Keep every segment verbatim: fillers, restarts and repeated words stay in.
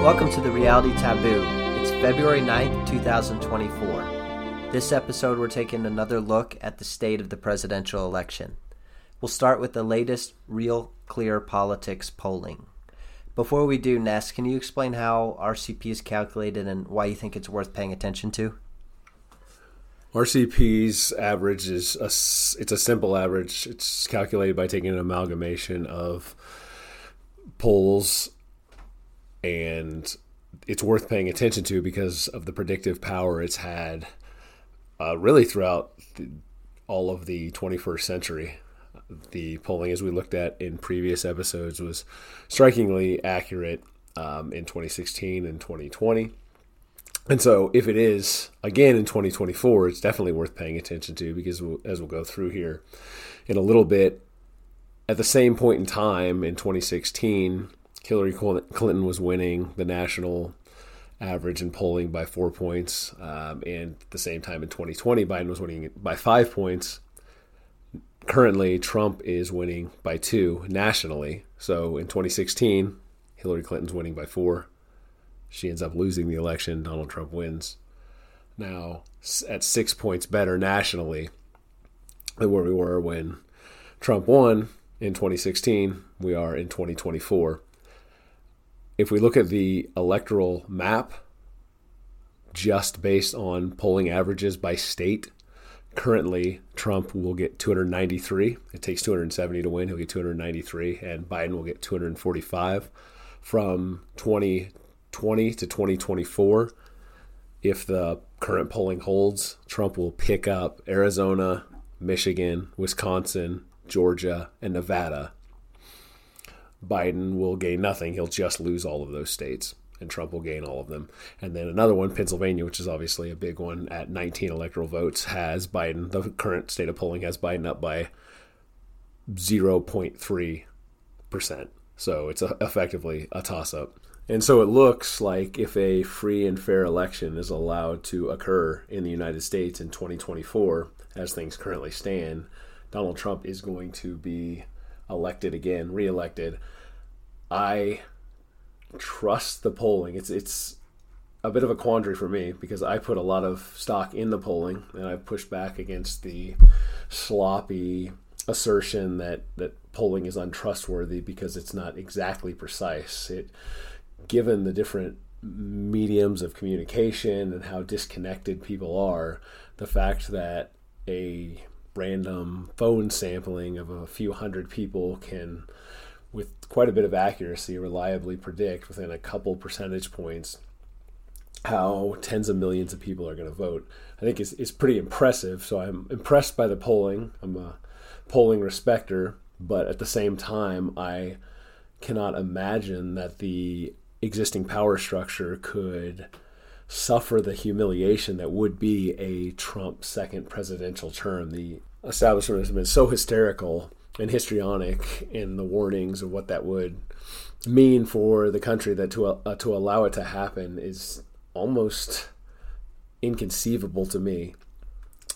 Welcome to The Reality Taboo. It's February ninth, twenty twenty-four. This episode, we're taking another look at the state of the presidential election. We'll start with the latest Real Clear Politics polling. Before we do, Ness, can you explain how R C P is calculated and why you think it's worth paying attention to? R C P's average is a, it's a simple average. It's calculated by taking an amalgamation of polls, and it's worth paying attention to because of the predictive power it's had uh, really throughout the, all of the twenty-first century. The polling, as we looked at in previous episodes, was strikingly accurate um, in twenty sixteen and twenty twenty. And so if it is, again, in twenty twenty-four, it's definitely worth paying attention to because, we'll, as we'll go through here in a little bit, at the same point in time in twenty sixteen, Hillary Clinton was winning the national average in polling by four points. Um, and at the same time in twenty twenty, Biden was winning by five points. Currently, Trump is winning by two nationally. So in twenty sixteen, Hillary Clinton's winning by four. She ends up losing the election. Donald Trump wins. Now, at six points better nationally than where we were when Trump won in twenty sixteen, we are in twenty twenty-four. If we look at the electoral map, just based on polling averages by state, currently Trump will get two hundred ninety-three. It takes two hundred seventy to win. He'll get two hundred ninety-three, and Biden will get two hundred forty-five. From twenty twenty to twenty twenty-four, if the current polling holds, Trump will pick up Arizona, Michigan, Wisconsin, Georgia, and Nevada. Biden will gain nothing. He'll just lose all of those states, and Trump will gain all of them. And then another one, Pennsylvania, which is obviously a big one, at nineteen electoral votes, has Biden, the current state of polling, has Biden up by zero point three percent. So it's a, effectively a toss-up. And so it looks like if a free and fair election is allowed to occur in the United States in twenty twenty-four, as things currently stand, Donald Trump is going to be elected again, reelected. I trust the polling. It's it's a bit of a quandary for me because I put a lot of stock in the polling, and I pushed back against the sloppy assertion that, that polling is untrustworthy because it's not exactly precise. It, given the different mediums of communication and how disconnected people are, the fact that a random phone sampling of a few hundred people can, with quite a bit of accuracy, reliably predict within a couple percentage points how tens of millions of people are going to vote, I think is, is pretty impressive. So I'm impressed by the polling. I'm a polling respecter, but at the same time, I cannot imagine that the existing power structure could suffer the humiliation that would be a Trump second presidential term. The establishment has been so hysterical and histrionic in the warnings of what that would mean for the country that to uh, to allow it to happen is almost inconceivable to me.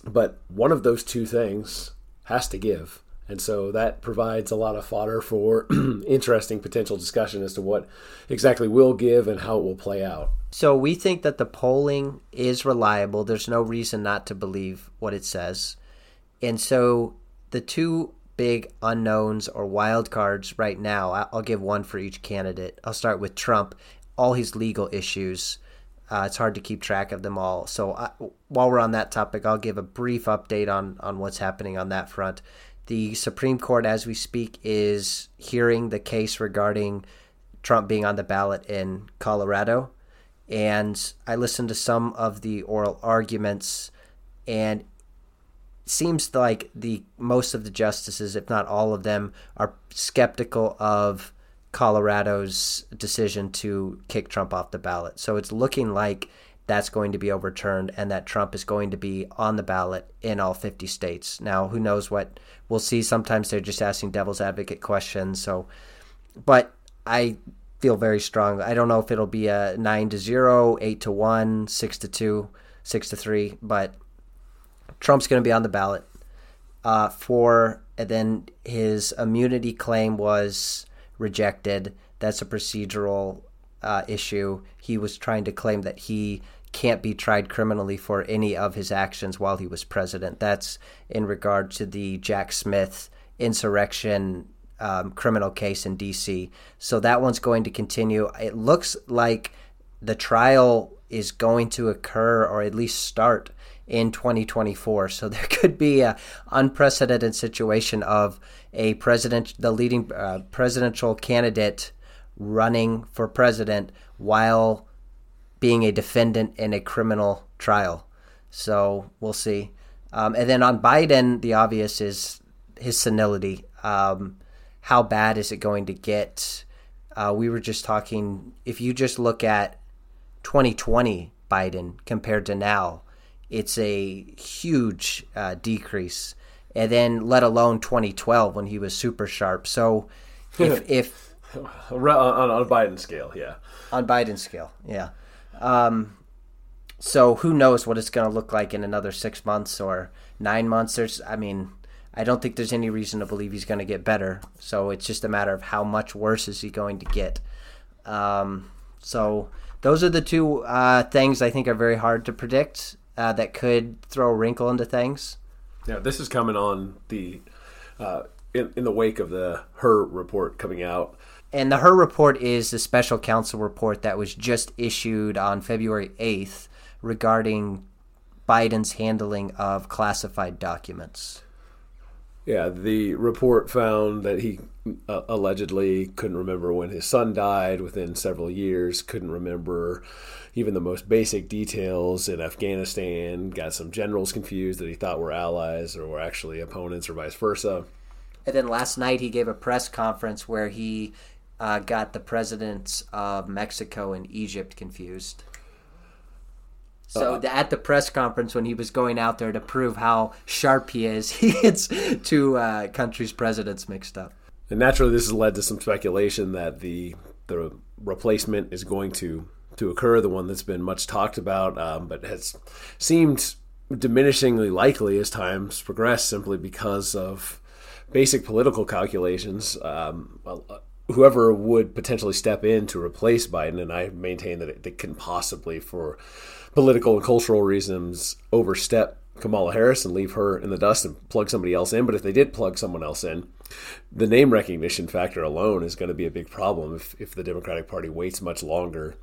But one of those two things has to give. And so that provides a lot of fodder for interesting potential discussion as to what exactly will give and how it will play out. So we think that the polling is reliable. There's no reason not to believe what it says. And so the two big unknowns or wild cards right now, I'll give one for each candidate. I'll start with Trump, all his legal issues. Uh, it's hard to keep track of them all. So I, while we're on that topic, I'll give a brief update on, on what's happening on that front. The Supreme Court, as we speak, is hearing the case regarding Trump being on the ballot in Colorado. And I listened to some of the oral arguments, and it seems like the most of the justices, if not all of them, are skeptical of Colorado's decision to kick Trump off the ballot. So it's looking like that's going to be overturned and that Trump is going to be on the ballot in all fifty states. Now, who knows what we'll see. Sometimes they're just asking devil's advocate questions. So, but I feel very strong. I don't know if it'll be a nine to zero, eight to one, six to two, six to three, but Trump's going to be on the ballot uh, for, and then his immunity claim was rejected. That's a procedural uh, issue, he was trying to claim that he can't be tried criminally for any of his actions while he was president. That's in regard to the Jack Smith insurrection um, criminal case in D C. So that one's going to continue. It looks like the trial is going to occur, or at least start, in twenty twenty-four. So there could be an unprecedented situation of a president, the leading uh, presidential candidate running for president while being a defendant in a criminal trial. So we'll see. Um, and then on Biden, the obvious is his senility. Um, how bad is it going to get? Uh, we were just talking, if you just look at twenty twenty Biden compared to now, it's a huge uh, decrease. And then let alone twenty twelve when he was super sharp. So if... if on, on Biden's scale, yeah. On Biden's scale, yeah. Um, so who knows what it's going to look like in another six months or nine months. There's, I mean, I don't think there's any reason to believe he's going to get better. So it's just a matter of how much worse is he going to get. Um, so those are the two uh, things I think are very hard to predict. Uh, that could throw a wrinkle into things. Yeah, this is coming on the uh, in, in the wake of the H E R report coming out. And the H E R report is the special counsel report that was just issued on February eighth regarding Biden's handling of classified documents. Yeah, the report found that he uh, allegedly couldn't remember when his son died within several years, couldn't remember even the most basic details in Afghanistan, got some generals confused that he thought were allies or were actually opponents or vice versa. And then last night he gave a press conference where he uh, got the presidents of Mexico and Egypt confused. So the, at the press conference when he was going out there to prove how sharp he is, he gets two uh, countries' presidents mixed up. And naturally this has led to some speculation that the the replacement is going to to occur, the one that's been much talked about, um, but has seemed diminishingly likely as time's progressed simply because of basic political calculations. Um, whoever would potentially step in to replace Biden, and I maintain that it, it can possibly, for political and cultural reasons, overstep Kamala Harris and leave her in the dust and plug somebody else in. But if they did plug someone else in, the name recognition factor alone is going to be a big problem if, if the Democratic Party waits much longer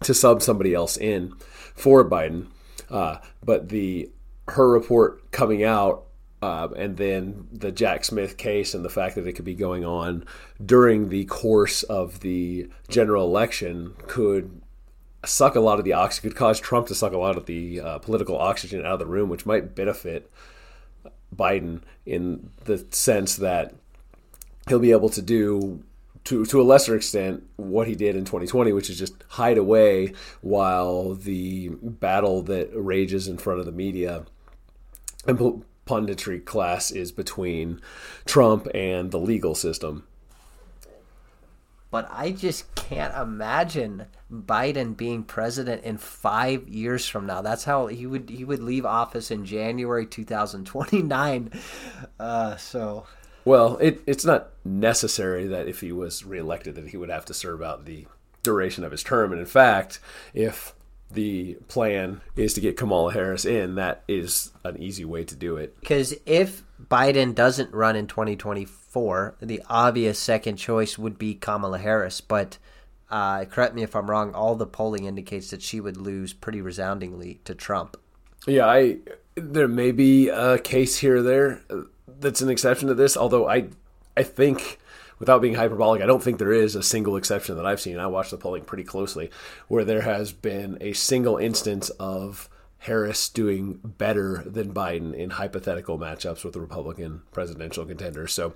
to sub somebody else in for Biden. Uh, but the H E R report coming out, uh, and then the Jack Smith case and the fact that it could be going on during the course of the general election could suck a lot of the oxygen, could cause Trump to suck a lot of the uh, political oxygen out of the room, which might benefit Biden in the sense that he'll be able to do, to to a lesser extent, what he did in twenty twenty, which is just hide away while the battle that rages in front of the media and p- punditry class is between Trump and the legal system. But I just can't imagine Biden being president in five years from now. That's how he would he would leave office in January two thousand twenty-nine. Uh, so, well, it, it's not necessary that if he was reelected that he would have to serve out the duration of his term. And in fact, if the plan is to get Kamala Harris in, that is an easy way to do it. Because if Biden doesn't run in twenty twenty-four, the obvious second choice would be Kamala Harris. But uh, correct me if I'm wrong, all the polling indicates that she would lose pretty resoundingly to Trump. Yeah, I, there may be a case here or there that's an exception to this, although I, I think... without being hyperbolic, I don't think there is a single exception that I've seen. I watched the polling pretty closely, where there has been a single instance of Harris doing better than Biden in hypothetical matchups with the Republican presidential contender. So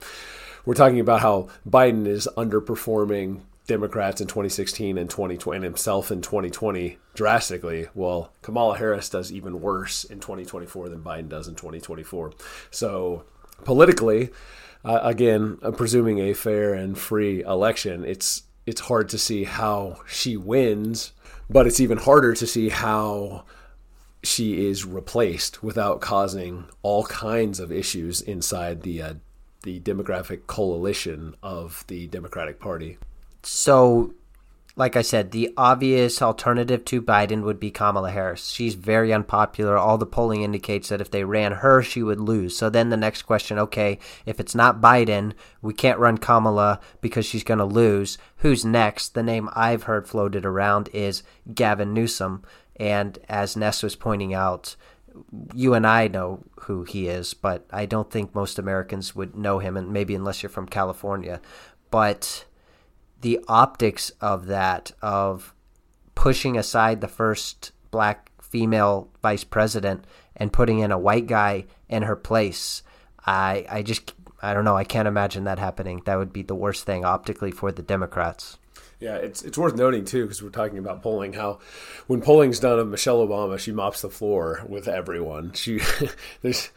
we're talking about how Biden is underperforming Democrats in twenty sixteen and twenty twenty, and himself in twenty twenty drastically. Well, Kamala Harris does even worse in twenty twenty-four than Biden does in twenty twenty-four. So politically... Uh, again, uh, presuming a fair and free election, it's it's hard to see how she wins, but it's even harder to see how she is replaced without causing all kinds of issues inside the uh, the demographic coalition of the Democratic Party. So like I said, the obvious alternative to Biden would be Kamala Harris. She's very unpopular. All the polling indicates that if they ran her, she would lose. So then the next question, okay, if it's not Biden, we can't run Kamala because she's going to lose. Who's next? The name I've heard floated around is Gavin Newsom. And as Ness was pointing out, you and I know who he is, but I don't think most Americans would know him, and maybe unless you're from California. But the optics of that, of pushing aside the first black female vice president and putting in a white guy in her place, I I just, I don't know, I can't imagine that happening. That would be the worst thing optically for the Democrats. Yeah, it's it's worth noting, too, because we're talking about polling, how when polling's done of Michelle Obama, she mops the floor with everyone. She there's,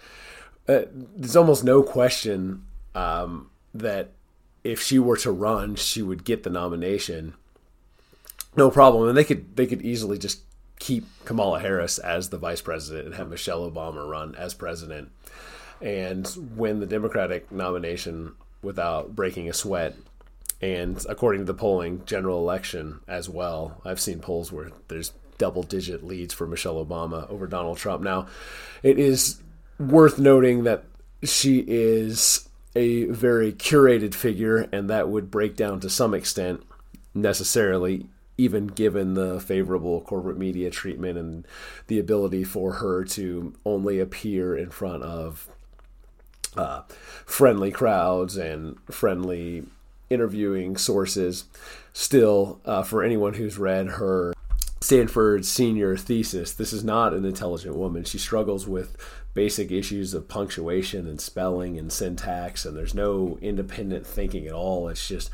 uh, there's almost no question um, that if she were to run, she would get the nomination. No problem. And they could they could easily just keep Kamala Harris as the vice president and have Michelle Obama run as president and win the Democratic nomination without breaking a sweat. And according to the polling, general election as well. I've seen polls where there's double-digit leads for Michelle Obama over Donald Trump. Now, it is worth noting that she is a very curated figure, and that would break down to some extent necessarily, even given the favorable corporate media treatment and the ability for her to only appear in front of uh, friendly crowds and friendly interviewing sources. Still, uh, for anyone who's read her Stanford senior thesis, this is not an intelligent woman. She struggles with basic issues of punctuation and spelling and syntax, and there's no independent thinking at all. It's just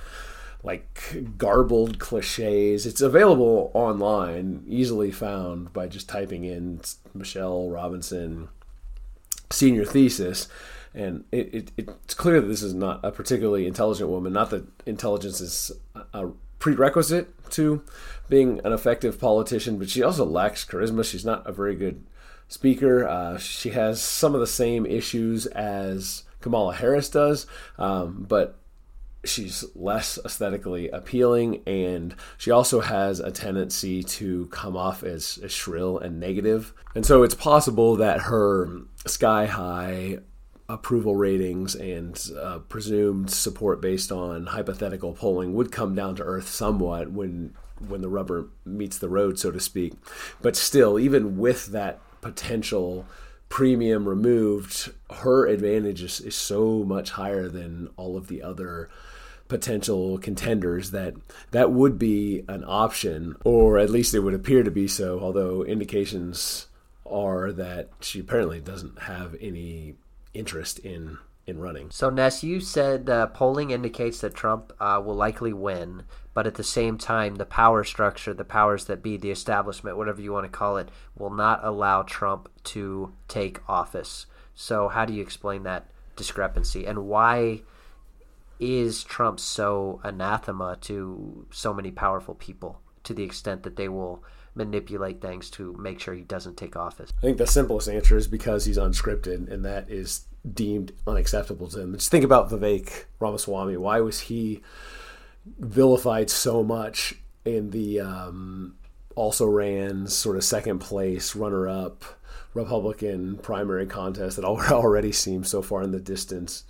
like garbled cliches. It's available online, easily found by just typing in Michelle Robinson senior thesis, and it, it it's clear that this is not a particularly intelligent woman. Not that intelligence is a prerequisite to being an effective politician, but she also lacks charisma. She's not a very good speaker. Uh, she has some of the same issues as Kamala Harris does, um, but she's less aesthetically appealing, and she also has a tendency to come off as, as shrill and negative. And so it's possible that her sky-high approval ratings and uh, presumed support based on hypothetical polling would come down to earth somewhat when when the rubber meets the road, so to speak. But still, even with that potential premium removed, her advantage is, is so much higher than all of the other potential contenders that that would be an option, or at least it would appear to be so, although indications are that she apparently doesn't have any interest in in running. So Ness, you said uh, polling indicates that Trump uh, will likely win, but at the same time, the power structure, the powers that be, the establishment, whatever you want to call it, will not allow Trump to take office. So how do you explain that discrepancy? And why is Trump so anathema to so many powerful people to the extent that they will manipulate things to make sure he doesn't take office? I think the simplest answer is because he's unscripted, and that is deemed unacceptable to him. Just think about Vivek Ramaswamy. Why was he vilified so much in the um, also ran sort of second place runner-up Republican primary contest that already seems so far in the distance,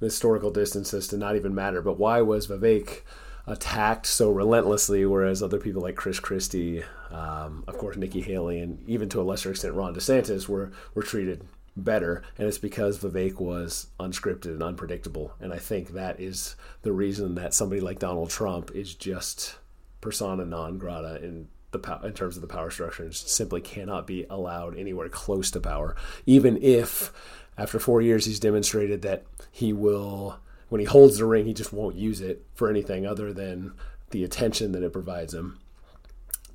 the historical distance, as to not even matter? But why was Vivek attacked so relentlessly, whereas other people like Chris Christie, um, of course Nikki Haley, and even to a lesser extent Ron DeSantis were were treated better? And it's because Vivek was unscripted and unpredictable. And I think that is the reason that somebody like Donald Trump is just persona non grata in the po- in terms of the power structure, and simply cannot be allowed anywhere close to power, even if after four years he's demonstrated that he will, when he holds the ring, he just won't use it for anything other than the attention that it provides him.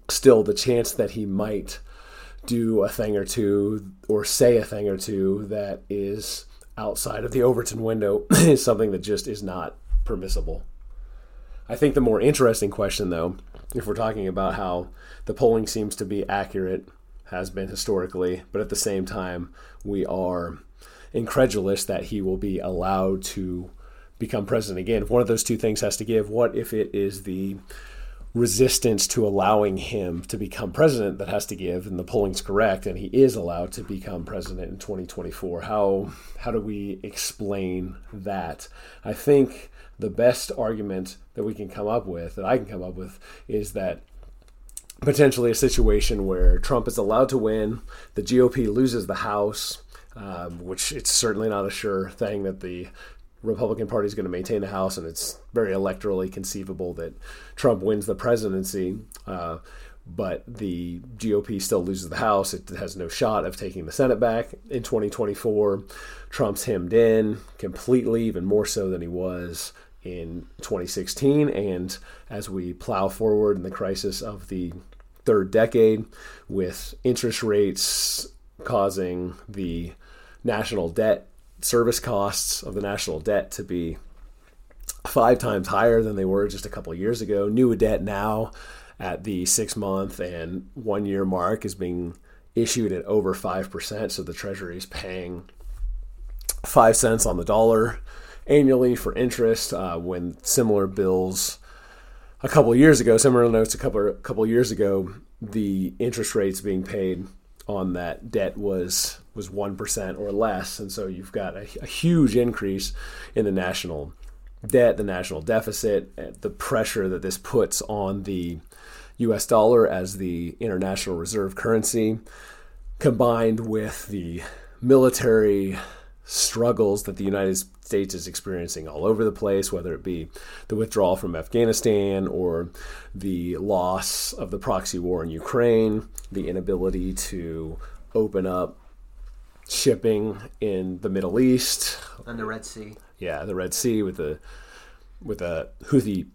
Still, the chance that he might do a thing or two or say a thing or two that is outside of the Overton window is something that just is not permissible. I think the more interesting question, though, if we're talking about how the polling seems to be accurate, has been historically, but at the same time, we are incredulous that he will be allowed to become president again. If one of those two things has to give, what if it is the resistance to allowing him to become president that has to give, and the polling's correct, and he is allowed to become president in twenty twenty-four. How how do we explain that? I think the best argument that we can come up with, that I can come up with, is that potentially a situation where Trump is allowed to win, the G O P loses the House, um, which it's certainly not a sure thing that the Republican Party is going to maintain the House, and it's very electorally conceivable that Trump wins the presidency, uh, but the G O P still loses the House. It has no shot of taking the Senate back in twenty twenty-four. Trump's hemmed in completely, even more so than he was in twenty sixteen. And as we plow forward in the crisis of the third decade, with interest rates causing the national debt service costs of the national debt to be five times higher than they were just a couple of years ago. New debt now at the six-month and one-year mark is being issued at over five percent. So the Treasury is paying five cents on the dollar annually for interest uh, when similar bills a couple of years ago, similar notes a couple, a couple of years ago, the interest rates being paid on that debt was was one percent or less. And so you've got a, a huge increase in the national debt, the national deficit, the pressure that this puts on the U S dollar as the international reserve currency, combined with the military struggles that the United States is experiencing all over the place, whether it be the withdrawal from Afghanistan or the loss of the proxy war in Ukraine, the inability to open up shipping in the Middle East. And the Red Sea. Yeah, the Red Sea with the with the Houthi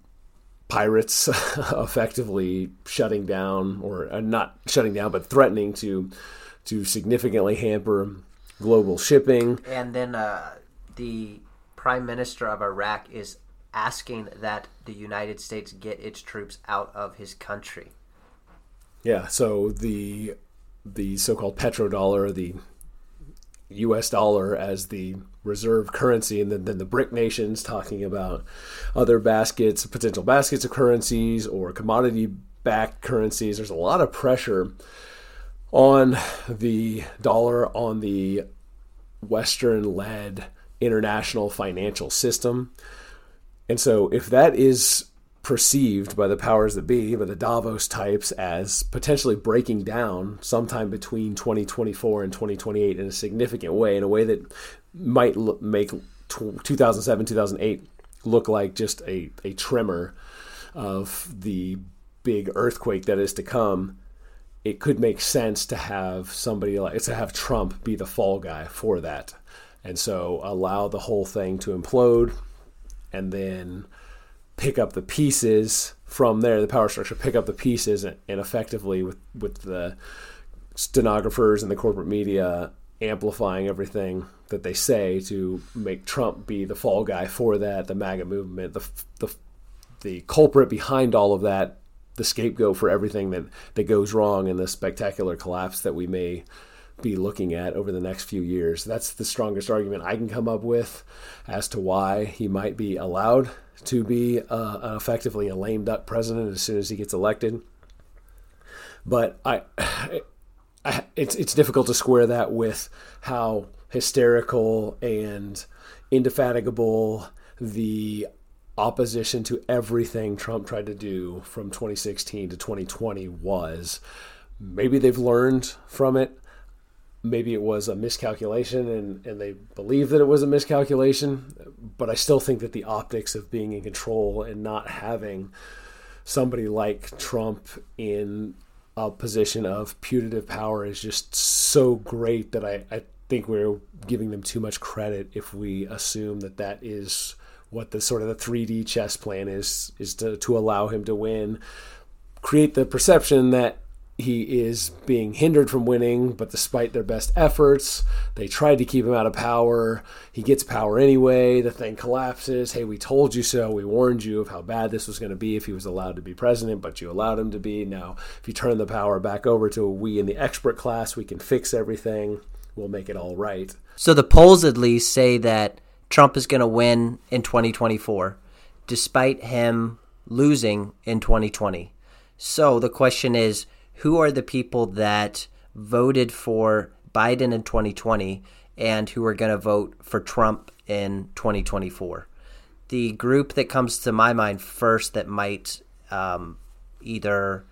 pirates effectively shutting down, or not shutting down, but threatening to to significantly hamper global shipping. And then uh, the prime minister of Iraq is asking that the United States get its troops out of his country. Yeah, so the the so-called petrodollar, the U S dollar as the reserve currency, and then, then the BRIC nations talking about other baskets, potential baskets of currencies or commodity-backed currencies. There's a lot of pressure on the dollar, on the Western-led international financial system. And so if that is perceived by the powers that be, by the Davos types, as potentially breaking down sometime between twenty twenty-four and twenty twenty-eight in a significant way, in a way that might look, make two thousand seven, two thousand eight look like just a, a tremor of the big earthquake that is to come, it could make sense to have somebody like to have Trump be the fall guy for that. And so allow the whole thing to implode and then pick up the pieces from there, the power structure, pick up the pieces and, and effectively with, with the stenographers and the corporate media amplifying everything that they say to make Trump be the fall guy for that, the MAGA movement, the the, the culprit behind all of that, the scapegoat for everything that, that goes wrong in the spectacular collapse that we may be looking at over the next few years. That's the strongest argument I can come up with as to why he might be allowed to be uh, effectively a lame duck president as soon as he gets elected. But I, I, it's it's difficult to square that with how hysterical and indefatigable the opposition to everything Trump tried to do from twenty sixteen to twenty twenty was. Maybe they've learned from it. Maybe it was a miscalculation and, and they believe that it was a miscalculation, but I still think that the optics of being in control and not having somebody like Trump in a position of putative power is just so great that I, I think we're giving them too much credit if we assume that that is what the sort of the three D chess plan is, is to, to allow him to win, create the perception that he is being hindered from winning, but despite their best efforts, they tried to keep him out of power. He gets power anyway. The thing collapses. Hey, we told you so. We warned you of how bad this was going to be if he was allowed to be president, but you allowed him to be. Now, if you turn the power back over to we in the expert class, we can fix everything. We'll make it all right. So the polls at least say that Trump is going to win in twenty twenty-four, despite him losing in twenty twenty. So the question is, who are the people that voted for Biden in twenty twenty and who are going to vote for Trump in twenty twenty-four? The group that comes to my mind first that might um, either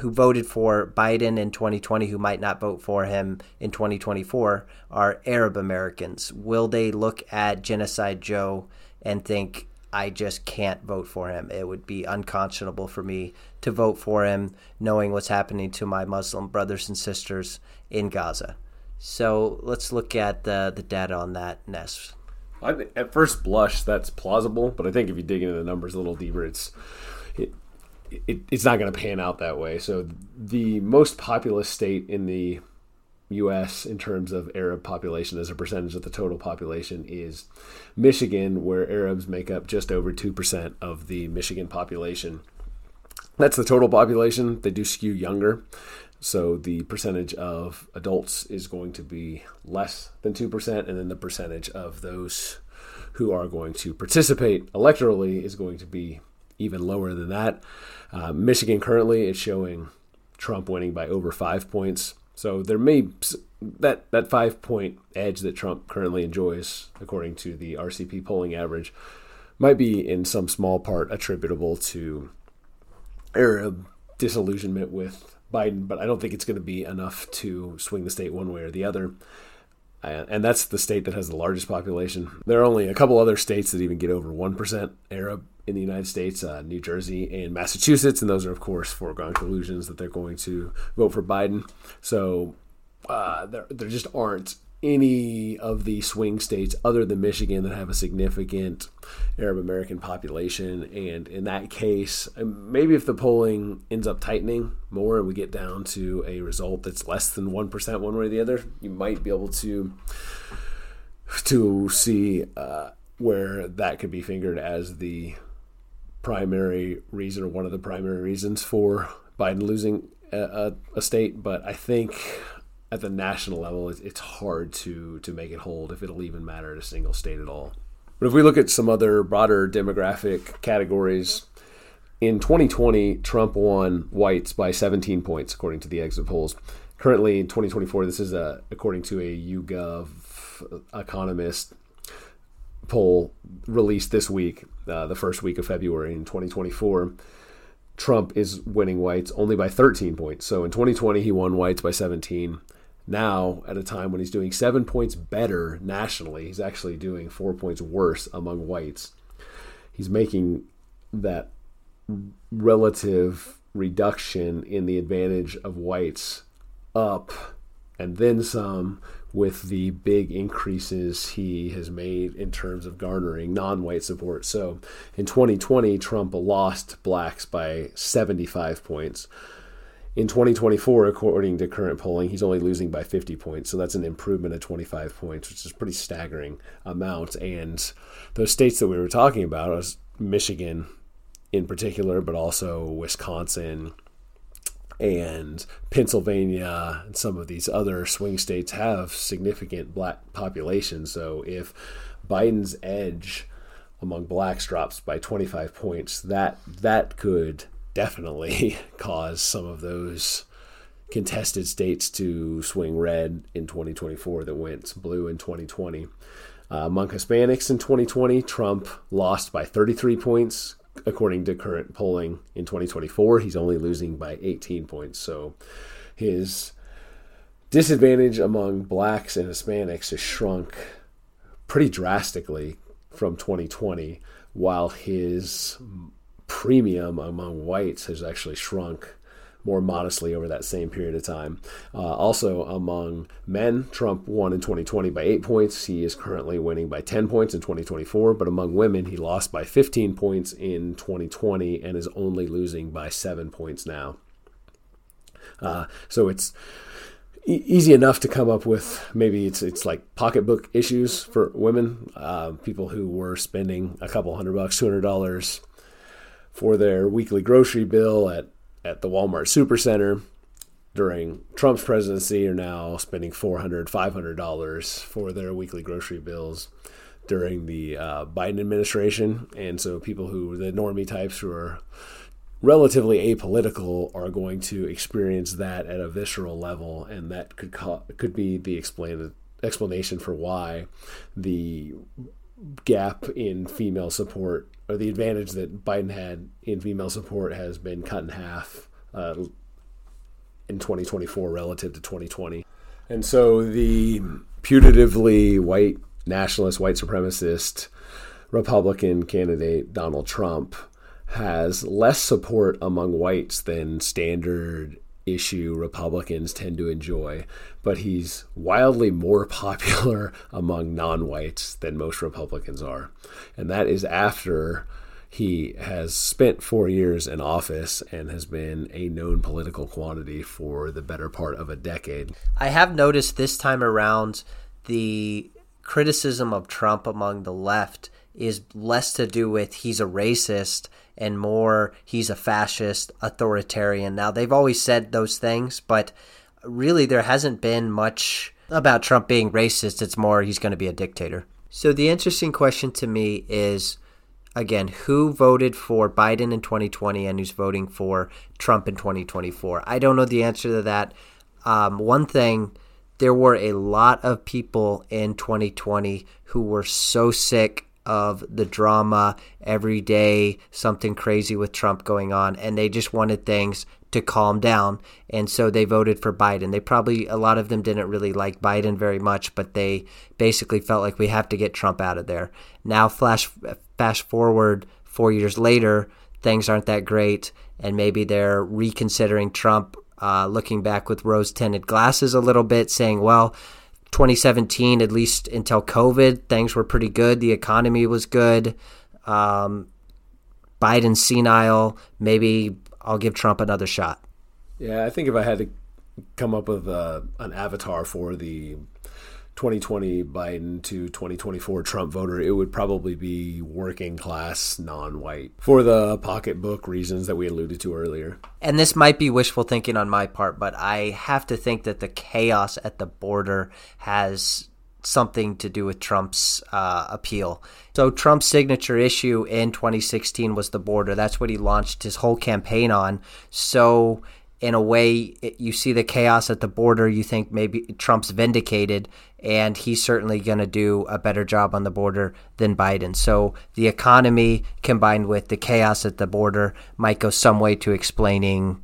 who voted for Biden in twenty twenty, who might not vote for him in twenty twenty-four, are Arab Americans. Will they look at Genocide Joe and think, I just can't vote for him? It would be unconscionable for me to vote for him knowing what's happening to my Muslim brothers and sisters in Gaza. So let's look at the, the data on that, Ness. I, at first blush, that's plausible, but I think if you dig into the numbers a little deeper, it's it, it, it's not going to pan out that way. So the most populous state in the U S in terms of Arab population as a percentage of the total population is Michigan, where Arabs make up just over two percent of the Michigan population. That's the total population. They do skew younger, so the percentage of adults is going to be less than two percent, and then the percentage of those who are going to participate electorally is going to be even lower than that. Uh, Michigan currently is showing Trump winning by over five points. So there may that that five-point edge that Trump currently enjoys, according to the R C P polling average, might be in some small part attributable to Arab disillusionment with Biden, but I don't think it's going to be enough to swing the state one way or the other. And that's the state that has the largest population. There are only a couple other states that even get over one percent Arab in the United States, uh, New Jersey and Massachusetts. And those are, of course, foregone conclusions that they're going to vote for Biden. So uh, there, there just aren't any of the swing states other than Michigan that have a significant Arab American population. And in that case, maybe if the polling ends up tightening more and we get down to a result that's less than one percent one way or the other, you might be able to to see uh, where that could be fingered as the primary reason or one of the primary reasons for Biden losing a, a, a state. But I think at the national level, it's hard to to make it hold, if it'll even matter at a single state at all. But if we look at some other broader demographic categories, in twenty twenty, Trump won whites by seventeen points, according to the exit polls. Currently, in twenty twenty-four, this is a, according to a YouGov economist poll released this week, uh, the first week of February in twenty twenty-four, Trump is winning whites only by thirteen points. So in twenty twenty, he won whites by seventeen. Now, at a time when he's doing seven points better nationally, he's actually doing four points worse among whites. He's making that relative reduction in the advantage of whites up and then some with the big increases he has made in terms of garnering non-white support. So in twenty twenty, Trump lost blacks by seventy-five points. In twenty twenty-four, according to current polling, he's only losing by fifty points. So that's an improvement of twenty-five points, which is a pretty staggering amount. And those states that we were talking about, Michigan in particular, but also Wisconsin and Pennsylvania and some of these other swing states, have significant black populations. So if Biden's edge among blacks drops by twenty-five points, that that could definitely cause some of those contested states to swing red in twenty twenty-four that went blue in twenty twenty. Uh, among Hispanics in twenty twenty, Trump lost by thirty-three points. According to current polling in twenty twenty-four, he's only losing by eighteen points. So his disadvantage among blacks and Hispanics has shrunk pretty drastically from twenty twenty, while his premium among whites has actually shrunk more modestly over that same period of time. Uh, also among men, Trump won in twenty twenty by eight points. He is currently winning by ten points in twenty twenty-four, but among women, he lost by fifteen points in twenty twenty and is only losing by seven points now. Uh, so it's e- easy enough to come up with, maybe it's it's like pocketbook issues for women, uh, people who were spending a couple hundred bucks, two hundred dollars for their weekly grocery bill at, at the Walmart Supercenter during Trump's presidency are now spending four hundred dollars, five hundred dollars for their weekly grocery bills. during the uh, Biden administration. And so people who, the normie types who are relatively apolitical, are going to experience that at a visceral level. And that could co- could be the explain- explanation for why the gap in female support, or the advantage that Biden had in female support, has been cut in half uh, in twenty twenty-four relative to twenty twenty. And so the putatively white nationalist, white supremacist Republican candidate Donald Trump has less support among whites than standard issue Republicans tend to enjoy, but he's wildly more popular among non-whites than most Republicans are. And that is after he has spent four years in office and has been a known political quantity for the better part of a decade. I have noticed this time around the criticism of Trump among the left is less to do with he's a racist and more he's a fascist, authoritarian. Now, they've always said those things, but really there hasn't been much about Trump being racist. It's more he's going to be a dictator. So the interesting question to me is, again, who voted for Biden in twenty twenty and who's voting for Trump in twenty twenty-four? I don't know the answer to that. Um, one thing, there were a lot of people in twenty twenty who were so sick of the drama every day, something crazy with Trump going on, and they just wanted things to calm down, and so they voted for Biden. They probably, a lot of them didn't really like Biden very much, but they basically felt like we have to get Trump out of there. Now flash fast forward four years later, things aren't that great, and maybe they're reconsidering Trump, uh, looking back with rose-tinted glasses a little bit, saying, well, twenty seventeen, at least until COVID, things were pretty good. The economy was good. Um, Biden's senile. Maybe I'll give Trump another shot. Yeah, I think if I had to come up with a, an avatar for the twenty twenty Biden to twenty twenty-four Trump voter, it would probably be working class non-white for the pocketbook reasons that we alluded to earlier. And this might be wishful thinking on my part, but I have to think that the chaos at the border has something to do with Trump's uh, appeal. So Trump's signature issue in twenty sixteen was the border. That's what he launched his whole campaign on. So in a way, you see the chaos at the border, you think maybe Trump's vindicated, and he's certainly going to do a better job on the border than Biden. So the economy combined with the chaos at the border might go some way to explaining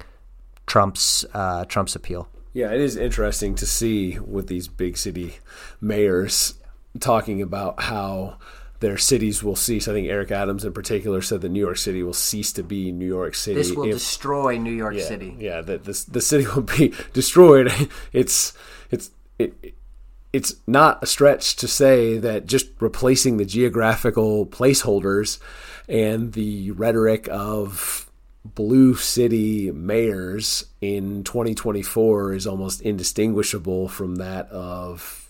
Trump's uh, Trump's appeal. Yeah, it is interesting to see with these big city mayors talking about how their cities will cease. I think Eric Adams in particular said that New York City will cease to be New York City. This will if, destroy New York yeah, City. Yeah, that this the city will be destroyed. It's it's it, it's not a stretch to say that just replacing the geographical placeholders and the rhetoric of blue city mayors in twenty twenty-four is almost indistinguishable from that of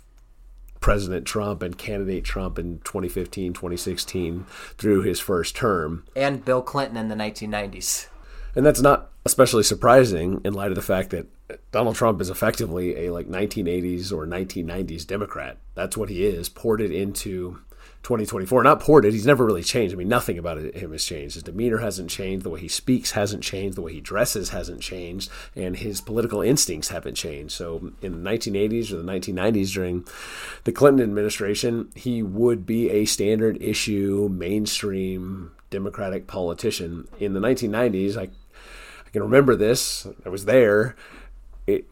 President Trump and candidate Trump in twenty fifteen, twenty sixteen through his first term. And Bill Clinton in the nineteen nineties. And that's not especially surprising in light of the fact that Donald Trump is effectively a like nineteen eighties or nineteen nineties Democrat. That's what he is, ported into twenty twenty-four. Not ported, he's never really changed. I mean, nothing about him has changed. His demeanor hasn't changed. The way he speaks hasn't changed. The way he dresses hasn't changed. And his political instincts haven't changed. So in the nineteen eighties or the nineteen nineties during the Clinton administration, he would be a standard issue, mainstream Democratic politician. In the nineteen nineties, I, I can remember this. I was there. It,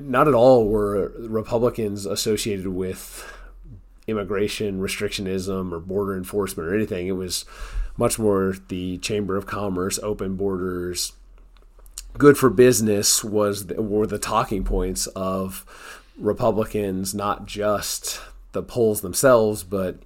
not at all were Republicans associated with immigration, restrictionism, or border enforcement or anything. It was much more the Chamber of Commerce, open borders, good for business was the, were the talking points of Republicans, not just the polls themselves, but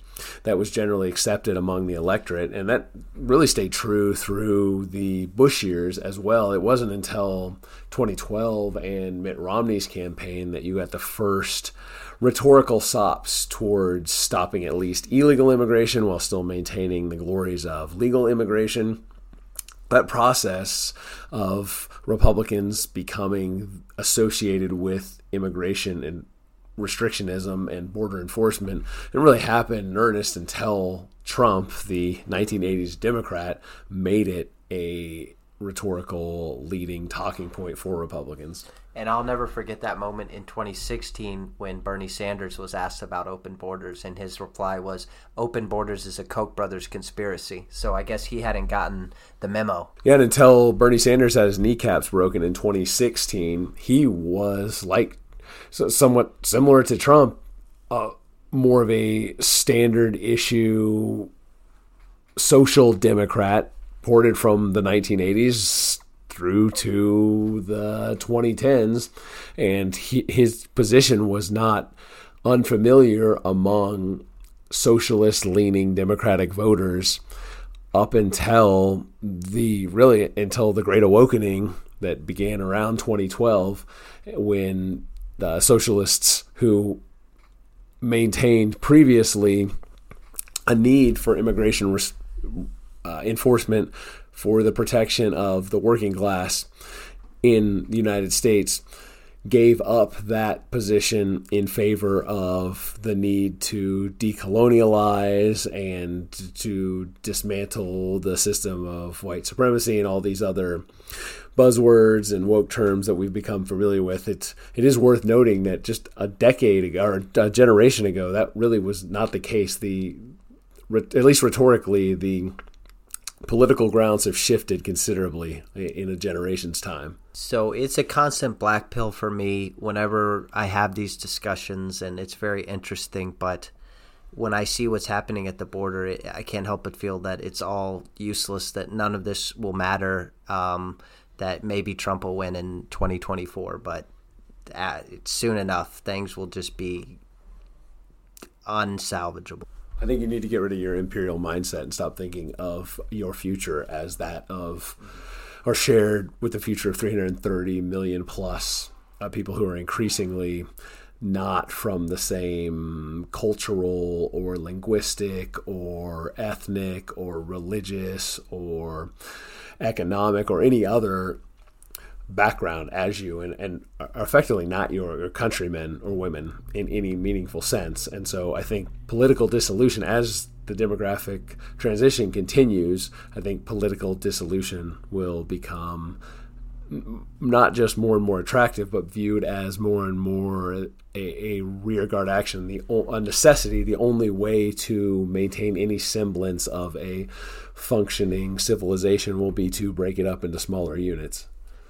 that was generally accepted among the electorate. And that really stayed true through the Bush years as well. It wasn't until twenty twelve and Mitt Romney's campaign that you got the first rhetorical sops towards stopping at least illegal immigration while still maintaining the glories of legal immigration. That process of Republicans becoming associated with immigration and restrictionism and border enforcement didn't really happen in earnest until Trump, the nineteen eighties Democrat, made it a rhetorical leading talking point for Republicans. And I'll never forget that moment in twenty sixteen when Bernie Sanders was asked about open borders, and his reply was, open borders is a Koch brothers conspiracy. So I guess he hadn't gotten the memo. Yeah, and until Bernie Sanders had his kneecaps broken in twenty sixteen, he was like so somewhat similar to Trump, uh, more of a standard issue social Democrat, imported from the nineteen eighties through to the twenty tens, and he, his position was not unfamiliar among socialist-leaning Democratic voters up until the really until the Great Awakening that began around twenty twelve, when the socialists who maintained previously a need for immigration res- Uh, enforcement for the protection of the working class in the United States gave up that position in favor of the need to decolonialize and to dismantle the system of white supremacy and all these other buzzwords and woke terms that we've become familiar with. It's, it is worth noting that just a decade ago or a generation ago, that really was not the case. The, at least rhetorically, the political grounds have shifted considerably in a generation's time. So it's a constant black pill for me whenever I have these discussions, and it's very interesting. But when I see what's happening at the border, it, I can't help but feel that it's all useless, that none of this will matter, um, that maybe Trump will win in twenty twenty-four. But that, soon enough, things will just be unsalvageable. I think you need to get rid of your imperial mindset and stop thinking of your future as that of, or shared with the future of three hundred thirty million plus uh, people who are increasingly not from the same cultural or linguistic or ethnic or religious or economic or any other background as you, and, and are effectively not your, your countrymen or women in any meaningful sense. And so I think political dissolution, as the demographic transition continues, I think political dissolution will become not just more and more attractive, but viewed as more and more a, a rearguard action, the a necessity, the only way to maintain any semblance of a functioning civilization will be to break it up into smaller units.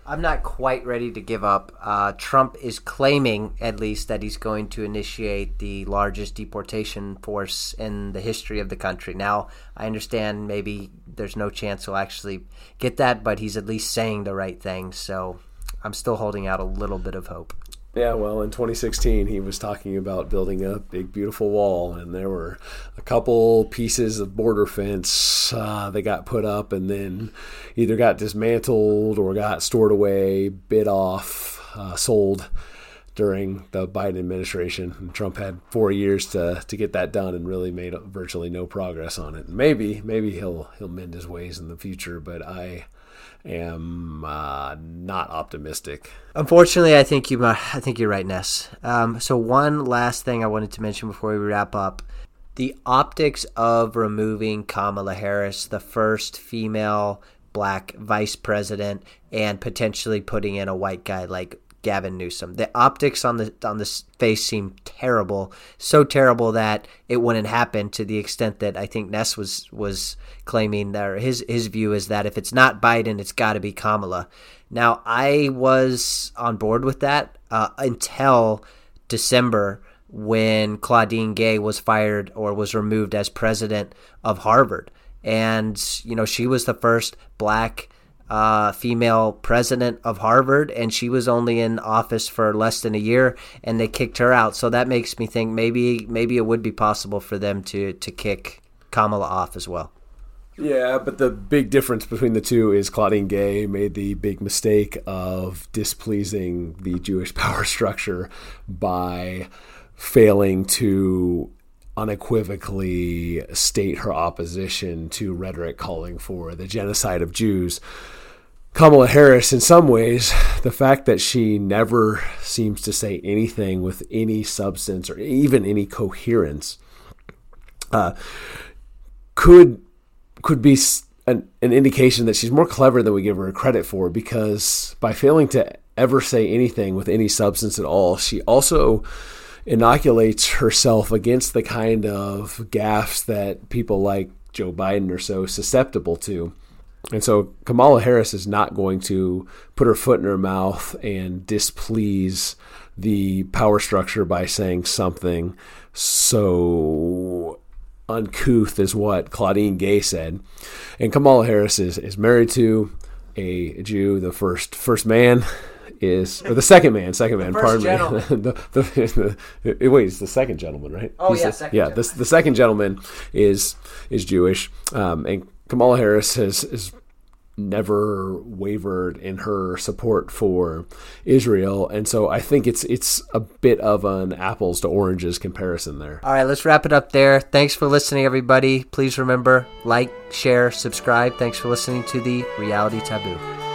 I'm not quite ready to give up. Uh, Trump is claiming, at least, that he's going to initiate the largest deportation force in the history of the country. Now, I understand maybe there's no chance he'll actually get that, but he's at least saying the right thing. So I'm still holding out a little bit of hope. Yeah, well, in twenty sixteen, he was talking about building a big, beautiful wall, and there were a couple pieces of border fence uh, that got put up and then either got dismantled or got stored away, bid off, uh, sold during the Biden administration. And Trump had four years to, to get that done and really made virtually no progress on it. Maybe, maybe he'll he'll mend his ways in the future, but I... am uh, not optimistic. Unfortunately, I think you. I think you're right, Ness. Um, so one last thing I wanted to mention before we wrap up: the optics of removing Kamala Harris, the first female black vice president, and potentially putting in a white guy like Gavin Newsom. The optics on the on the face seem terrible, so terrible that it wouldn't happen, to the extent that I think Ness was was claiming that his his view is that if it's not Biden, it's got to be Kamala. Now, I was on board with that uh, until December, when Claudine Gay was fired or was removed as president of Harvard, and you know she was the first black Uh, female president of Harvard, and she was only in office for less than a year, and they kicked her out. So that makes me think maybe maybe it would be possible for them to, to kick Kamala off as well. Yeah, but the big difference between the two is Claudine Gay made the big mistake of displeasing the Jewish power structure by failing to unequivocally state her opposition to rhetoric calling for the genocide of Jews. Kamala Harris, in some ways, the fact that she never seems to say anything with any substance or even any coherence uh, could could be an, an indication that she's more clever than we give her credit for, because by failing to ever say anything with any substance at all, she also inoculates herself against the kind of gaffes that people like Joe Biden are so susceptible to. And so Kamala Harris is not going to put her foot in her mouth and displease the power structure by saying something so uncouth as what Claudine Gay said. And Kamala Harris is, is married to a Jew. The first first man is, or the second man, second man, pardon me. the, the, the, wait, it's the second gentleman, right? Oh, He's yeah, the, second yeah. The, the second gentleman is is Jewish, um, and Kamala Harris has, has never wavered in her support for Israel, and so I think it's it's a bit of an apples to oranges comparison there. All right, let's wrap it up there. Thanks for listening, everybody. Please remember, like, share, subscribe. Thanks for listening to The Reality Taboo.